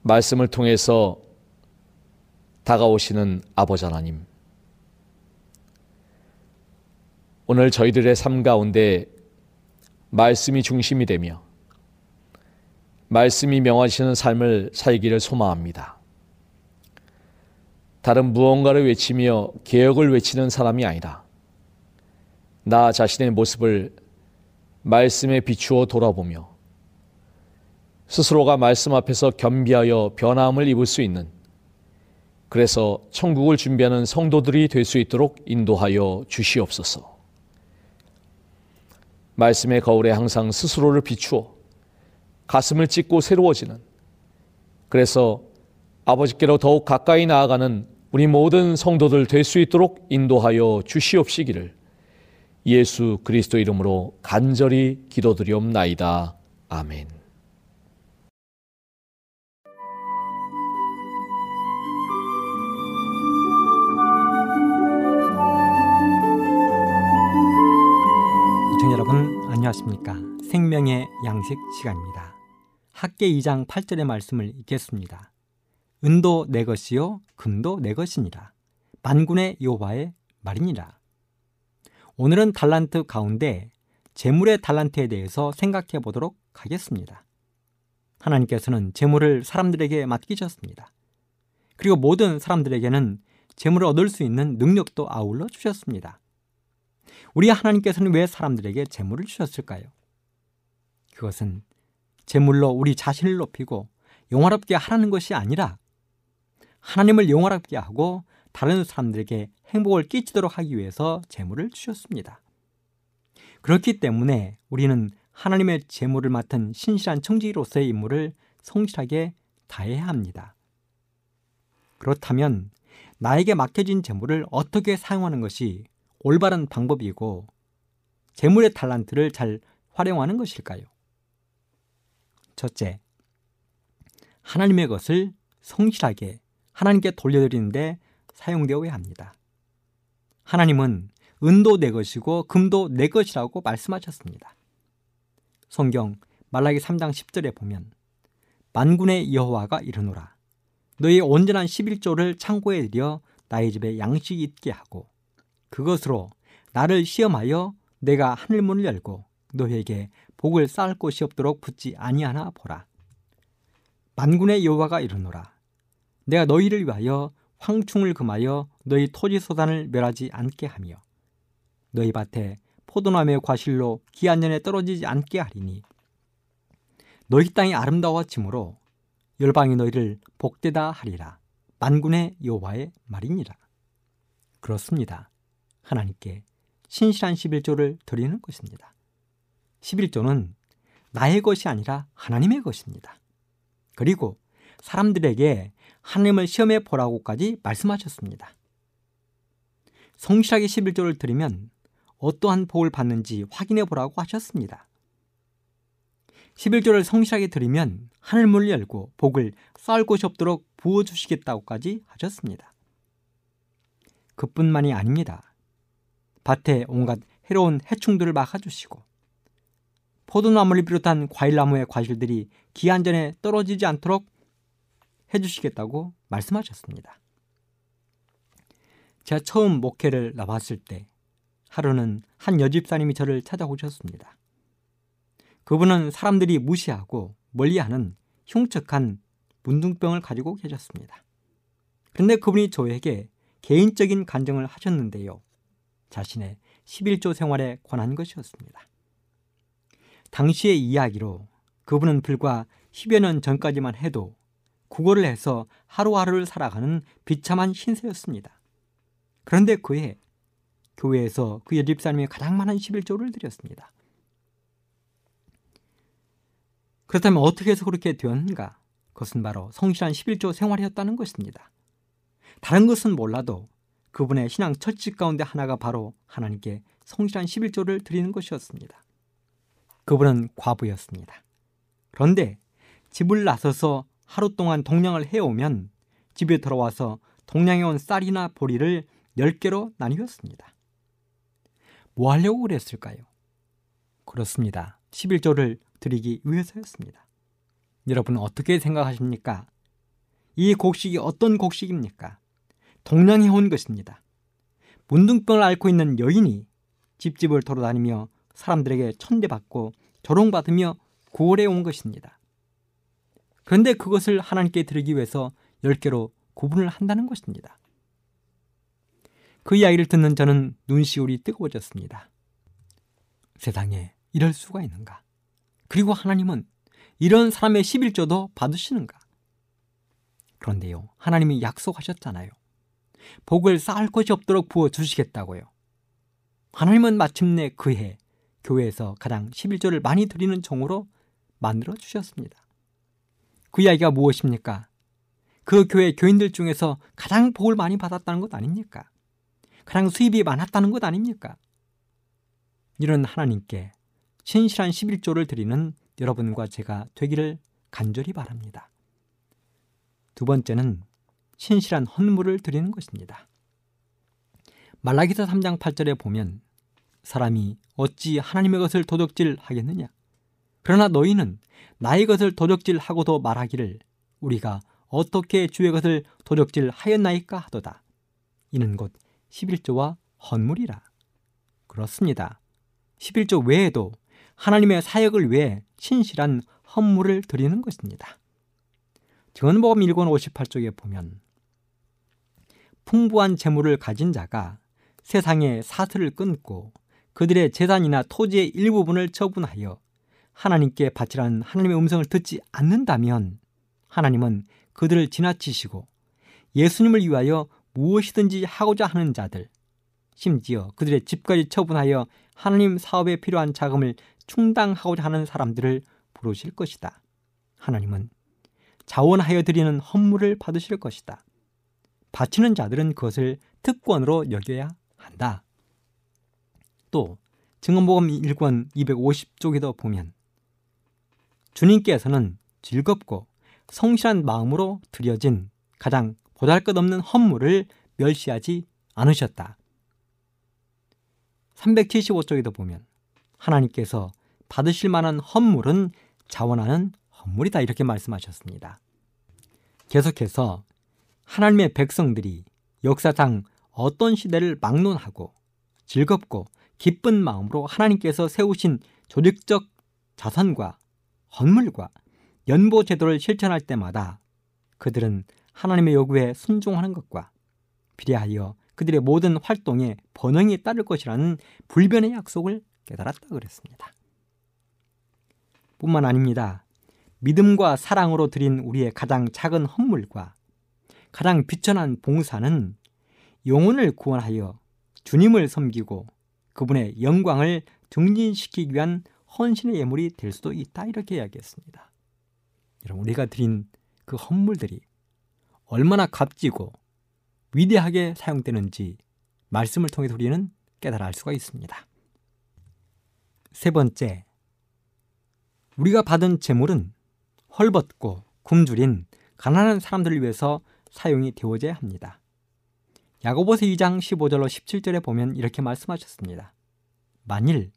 말씀을 통해서 다가오시는 아버지 하나님, 오늘 저희들의 삶 가운데 말씀이 중심이 되며 말씀이 명하시는 삶을 살기를 소망합니다. 다른 무언가를 외치며 개혁을 외치는 사람이 아니라 나 자신의 모습을 말씀에 비추어 돌아보며 스스로가 말씀 앞에서 겸비하여 변화함을 입을 수 있는, 그래서 천국을 준비하는 성도들이 될 수 있도록 인도하여 주시옵소서. 말씀의 거울에 항상 스스로를 비추어 가슴을 찢고 새로워지는, 그래서 아버지께로 더욱 가까이 나아가는 우리 모든 성도들 될 수 있도록 인도하여 주시옵시기를 예수 그리스도 이름으로 간절히 기도드리옵나이다. 아멘. 시청자 여러분 안녕하십니까? 생명의 양식 시간입니다. 학개 이 장 팔 절의 말씀을 읽겠습니다. 은도 내 것이요 금도 내 것이니라. 만군의 여호와의 말이니라. 오늘은 달란트 가운데 재물의 달란트에 대해서 생각해 보도록 하겠습니다. 하나님께서는 재물을 사람들에게 맡기셨습니다. 그리고 모든 사람들에게는 재물을 얻을 수 있는 능력도 아울러 주셨습니다. 우리 하나님께서는 왜 사람들에게 재물을 주셨을까요? 그것은 재물로 우리 자신을 높이고 영화롭게 하라는 것이 아니라 하나님을 영화롭게 하고 다른 사람들에게 행복을 끼치도록 하기 위해서 재물을 주셨습니다. 그렇기 때문에 우리는 하나님의 재물을 맡은 신실한 청지기로서의 임무를 성실하게 다해야 합니다. 그렇다면 나에게 맡겨진 재물을 어떻게 사용하는 것이 올바른 방법이고 재물의 달란트를 잘 활용하는 것일까요? 첫째, 하나님의 것을 성실하게 하나님께 돌려드리는데 사용되어야 합니다. 하나님은 은도 내 것이고 금도 내 것이라고 말씀하셨습니다. 성경 말라기 삼 장 십 절에 보면 만군의 여호와가 이르노라 너희의 온전한 십일조를 창고에 들여 나의 집에 양식이 있게 하고 그것으로 나를 시험하여 내가 하늘문을 열고 너희에게 복을 쌓을 곳이 없도록 붙지 아니하나 보라. 만군의 여호와가 이르노라 내가 너희를 위하여 황충을 금하여 너희 토지 소산을 멸하지 않게 하며 너희 밭에 포도나무의 과실로 기한년에 떨어지지 않게 하리니 너희 땅이 아름다워짐으로 열방이 너희를 복되다 하리라. 만군의 여호와의 말이니라. 그렇습니다. 하나님께 신실한 십일조를 드리는 것입니다. 십일조는 나의 것이 아니라 하나님의 것입니다. 그리고 사람들에게 하나님을 시험해 보라고까지 말씀하셨습니다. 성실하게 십일조를 드리면 어떠한 복을 받는지 확인해 보라고 하셨습니다. 십일조를 성실하게 드리면 하늘문을 열고 복을 쌓을 곳이 없도록 부어주시겠다고까지 하셨습니다. 그뿐만이 아닙니다. 밭에 온갖 해로운 해충들을 막아주시고 포도나무를 비롯한 과일나무의 과실들이 기한전에 떨어지지 않도록 해주시겠다고 말씀하셨습니다. 제가 처음 목회를 나왔을 때 하루는 한 여집사님이 저를 찾아오셨습니다. 그분은 사람들이 무시하고 멀리하는 흉측한 문둥병을 가지고 계셨습니다. 그런데 그분이 저에게 개인적인 간증을 하셨는데요, 자신의 십일조 생활에 관한 것이었습니다. 당시의 이야기로 그분은 불과 십여 년 전까지만 해도 국어를 해서 하루하루를 살아가는 비참한 신세였습니다. 그런데 그해 교회에서 그 여집사님이 가장 많은 십일조를 드렸습니다. 그렇다면 어떻게 해서 그렇게 되었는가? 그것은 바로 성실한 십일조 생활이었다는 것입니다. 다른 것은 몰라도 그분의 신앙 철칙 가운데 하나가 바로 하나님께 성실한 십일조를 드리는 것이었습니다. 그분은 과부였습니다. 그런데 집을 나서서 하루 동안 동냥을 해오면 집에 돌아와서 동냥해 온 쌀이나 보리를 열 개로 나뉘었습니다. 뭐 하려고 그랬을까요? 그렇습니다. 십일조를 드리기 위해서였습니다. 여러분 어떻게 생각하십니까? 이 곡식이 어떤 곡식입니까? 동양에 온 것입니다. 문둥병을 앓고 있는 여인이 집집을 돌아다니며 사람들에게 천대받고 조롱받으며 구걸해 온 것입니다. 그런데 그것을 하나님께 드리기 위해서 열 개로 구분을 한다는 것입니다. 그 이야기를 듣는 저는 눈시울이 뜨거워졌습니다. 세상에 이럴 수가 있는가? 그리고 하나님은 이런 사람의 십일조도 받으시는가? 그런데요, 하나님이 약속하셨잖아요. 복을 쌓을 것이 없도록 부어주시겠다고요. 하나님은 마침내 그해 교회에서 가장 십일조를 많이 드리는 종으로 만들어주셨습니다. 그 이야기가 무엇입니까? 그 교회 교인들 중에서 가장 복을 많이 받았다는 것 아닙니까? 가장 수입이 많았다는 것 아닙니까? 이런 하나님께 신실한 십일조를 드리는 여러분과 제가 되기를 간절히 바랍니다. 두 번째는 신실한 헌물을 드리는 것입니다. 말라기서 삼 장 팔 절에 보면 사람이 어찌 하나님의 것을 도적질하겠느냐? 그러나 너희는 나의 것을 도적질하고도 말하기를 우리가 어떻게 주의 것을 도적질하였나이까 하도다. 이는 곧 십일조와 헌물이라. 그렇습니다. 십일조 외에도 하나님의 사역을 위해 신실한 헌물을 드리는 것입니다. 요한복음 일 권 오십팔 쪽에 보면 풍부한 재물을 가진 자가 세상의 사슬을 끊고 그들의 재산이나 토지의 일부분을 처분하여 하나님께 바치라는 하나님의 음성을 듣지 않는다면 하나님은 그들을 지나치시고 예수님을 위하여 무엇이든지 하고자 하는 자들, 심지어 그들의 집까지 처분하여 하나님 사업에 필요한 자금을 충당하고자 하는 사람들을 부르실 것이다. 하나님은 자원하여 드리는 헌물을 받으실 것이다. 바치는 자들은 그것을 특권으로 여겨야 한다. 또 증언복음 일 권 이백오십 쪽에도 보면 주님께서는 즐겁고 성실한 마음으로 드려진 가장 보잘것없는 헌물을 멸시하지 않으셨다. 삼백칠십오 쪽에도 보면 하나님께서 받으실 만한 헌물은 자원하는 헌물이다 이렇게 말씀하셨습니다. 계속해서 하나님의 백성들이 역사상 어떤 시대를 막론하고 즐겁고 기쁜 마음으로 하나님께서 세우신 조직적 자선과 헌물과 연보 제도를 실천할 때마다 그들은 하나님의 요구에 순종하는 것과 비례하여 그들의 모든 활동에 번영이 따를 것이라는 불변의 약속을 깨달았다 그랬습니다. 뿐만 아닙니다. 믿음과 사랑으로 드린 우리의 가장 작은 헌물과 가장 비천한 봉사는 영혼을 구원하여 주님을 섬기고 그분의 영광을 증진시키기 위한 헌신의 예물이 될 수도 있다 이렇게 이야기했습니다. 여러분, 우리가 드린 그 헌물들이 얼마나 값지고 위대하게 사용되는지 말씀을 통해서 우리는 깨달아 알 수가 있습니다. 세 번째, 우리가 받은 재물은 헐벗고 굶주린 가난한 사람들을 위해서 사용이 되어져야 합니다. 야고보서 이 장 십오 절로 십칠 절에 보면 이렇게 말씀하셨습니다. 만일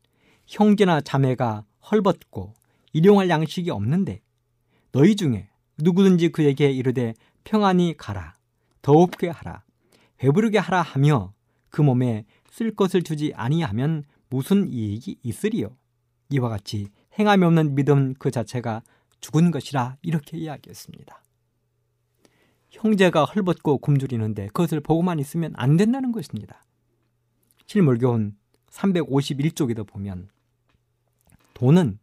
형제나 자매가 헐벗고 일용할 양식이 없는데 너희 중에 누구든지 그에게 이르되 평안히 가라, 더없게 하라, 배부르게 하라 하며 그 몸에 쓸 것을 주지 아니하면 무슨 이익이 있으리요? 이와 같이 행함이 없는 믿음 그 자체가 죽은 것이라 이렇게 이야기했습니다. 형제가 헐벗고 굶주리는데 그것을 보고만 있으면 안 된다는 것입니다. 실물교훈 삼백오십일 쪽에도 보면 돈은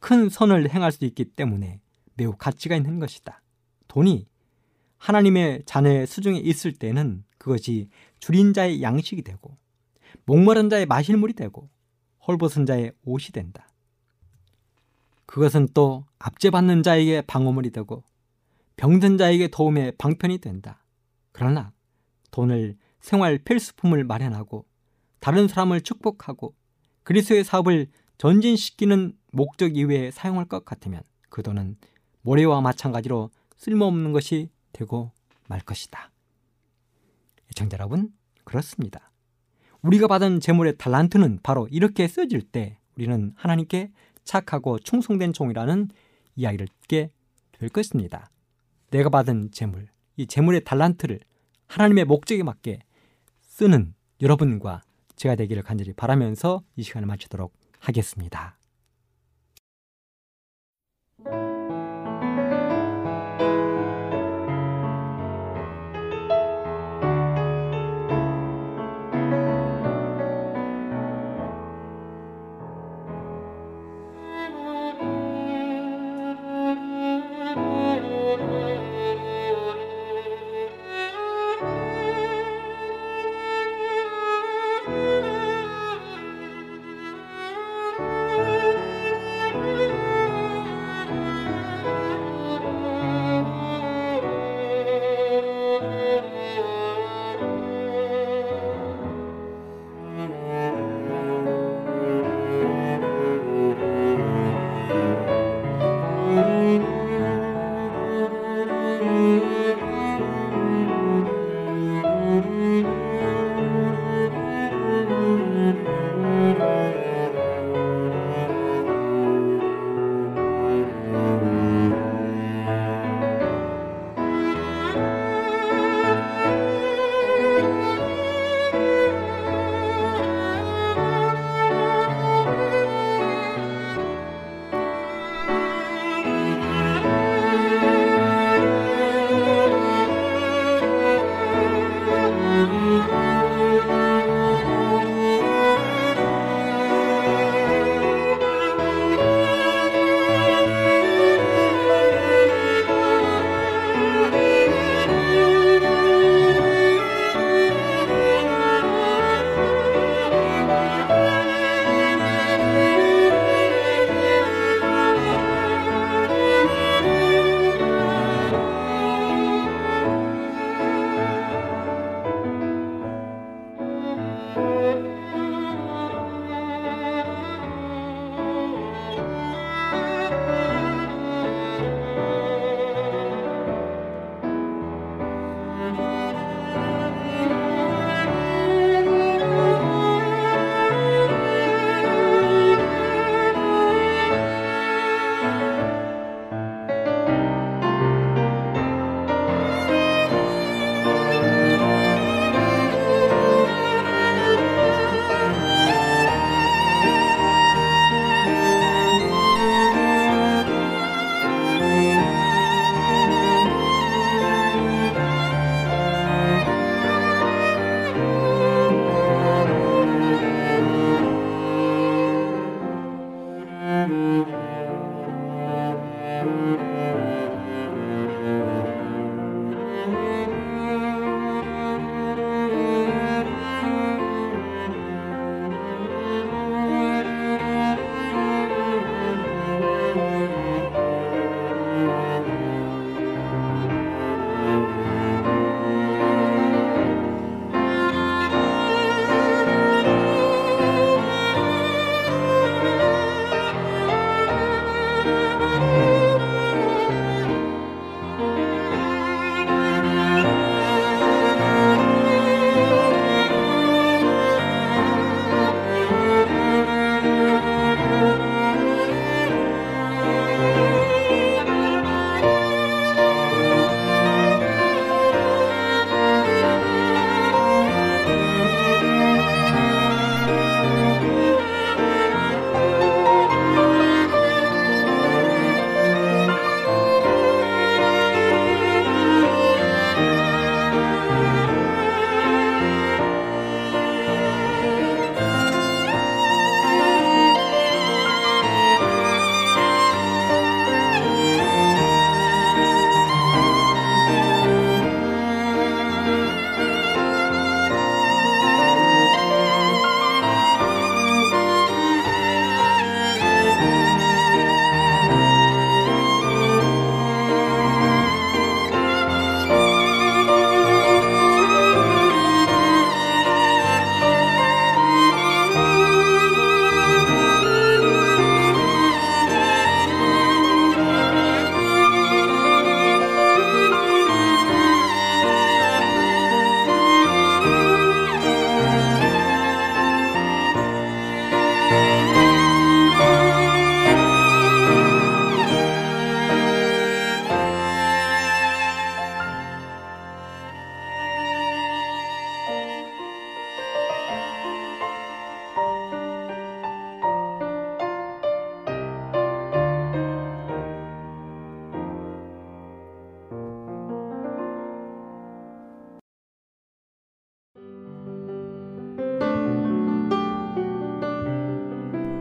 큰 선을 행할 수 있기 때문에 매우 가치가 있는 것이다. 돈이 하나님의 자녀의 수중에 있을 때는 그것이 줄인 자의 양식이 되고 목마른 자의 마실물이 되고 헐벗은 자의 옷이 된다. 그것은 또 압제받는 자에게 방어물이 되고 병든 자에게 도움의 방편이 된다. 그러나 돈을 생활 필수품을 마련하고 다른 사람을 축복하고 그리스도의 사업을 전진시키는 목적 이외에 사용할 것 같으면 그 돈은 모래와 마찬가지로 쓸모없는 것이 되고 말 것이다. 애청자 여러분, 그렇습니다. 우리가 받은 재물의 달란트는 바로 이렇게 쓰여질 때 우리는 하나님께 착하고 충성된 종이라는 이야기를 듣게 될 것입니다. 내가 받은 재물, 이 재물의 달란트를 하나님의 목적에 맞게 쓰는 여러분과 제가 되기를 간절히 바라면서 이 시간을 마치도록 하겠습니다. Thank you.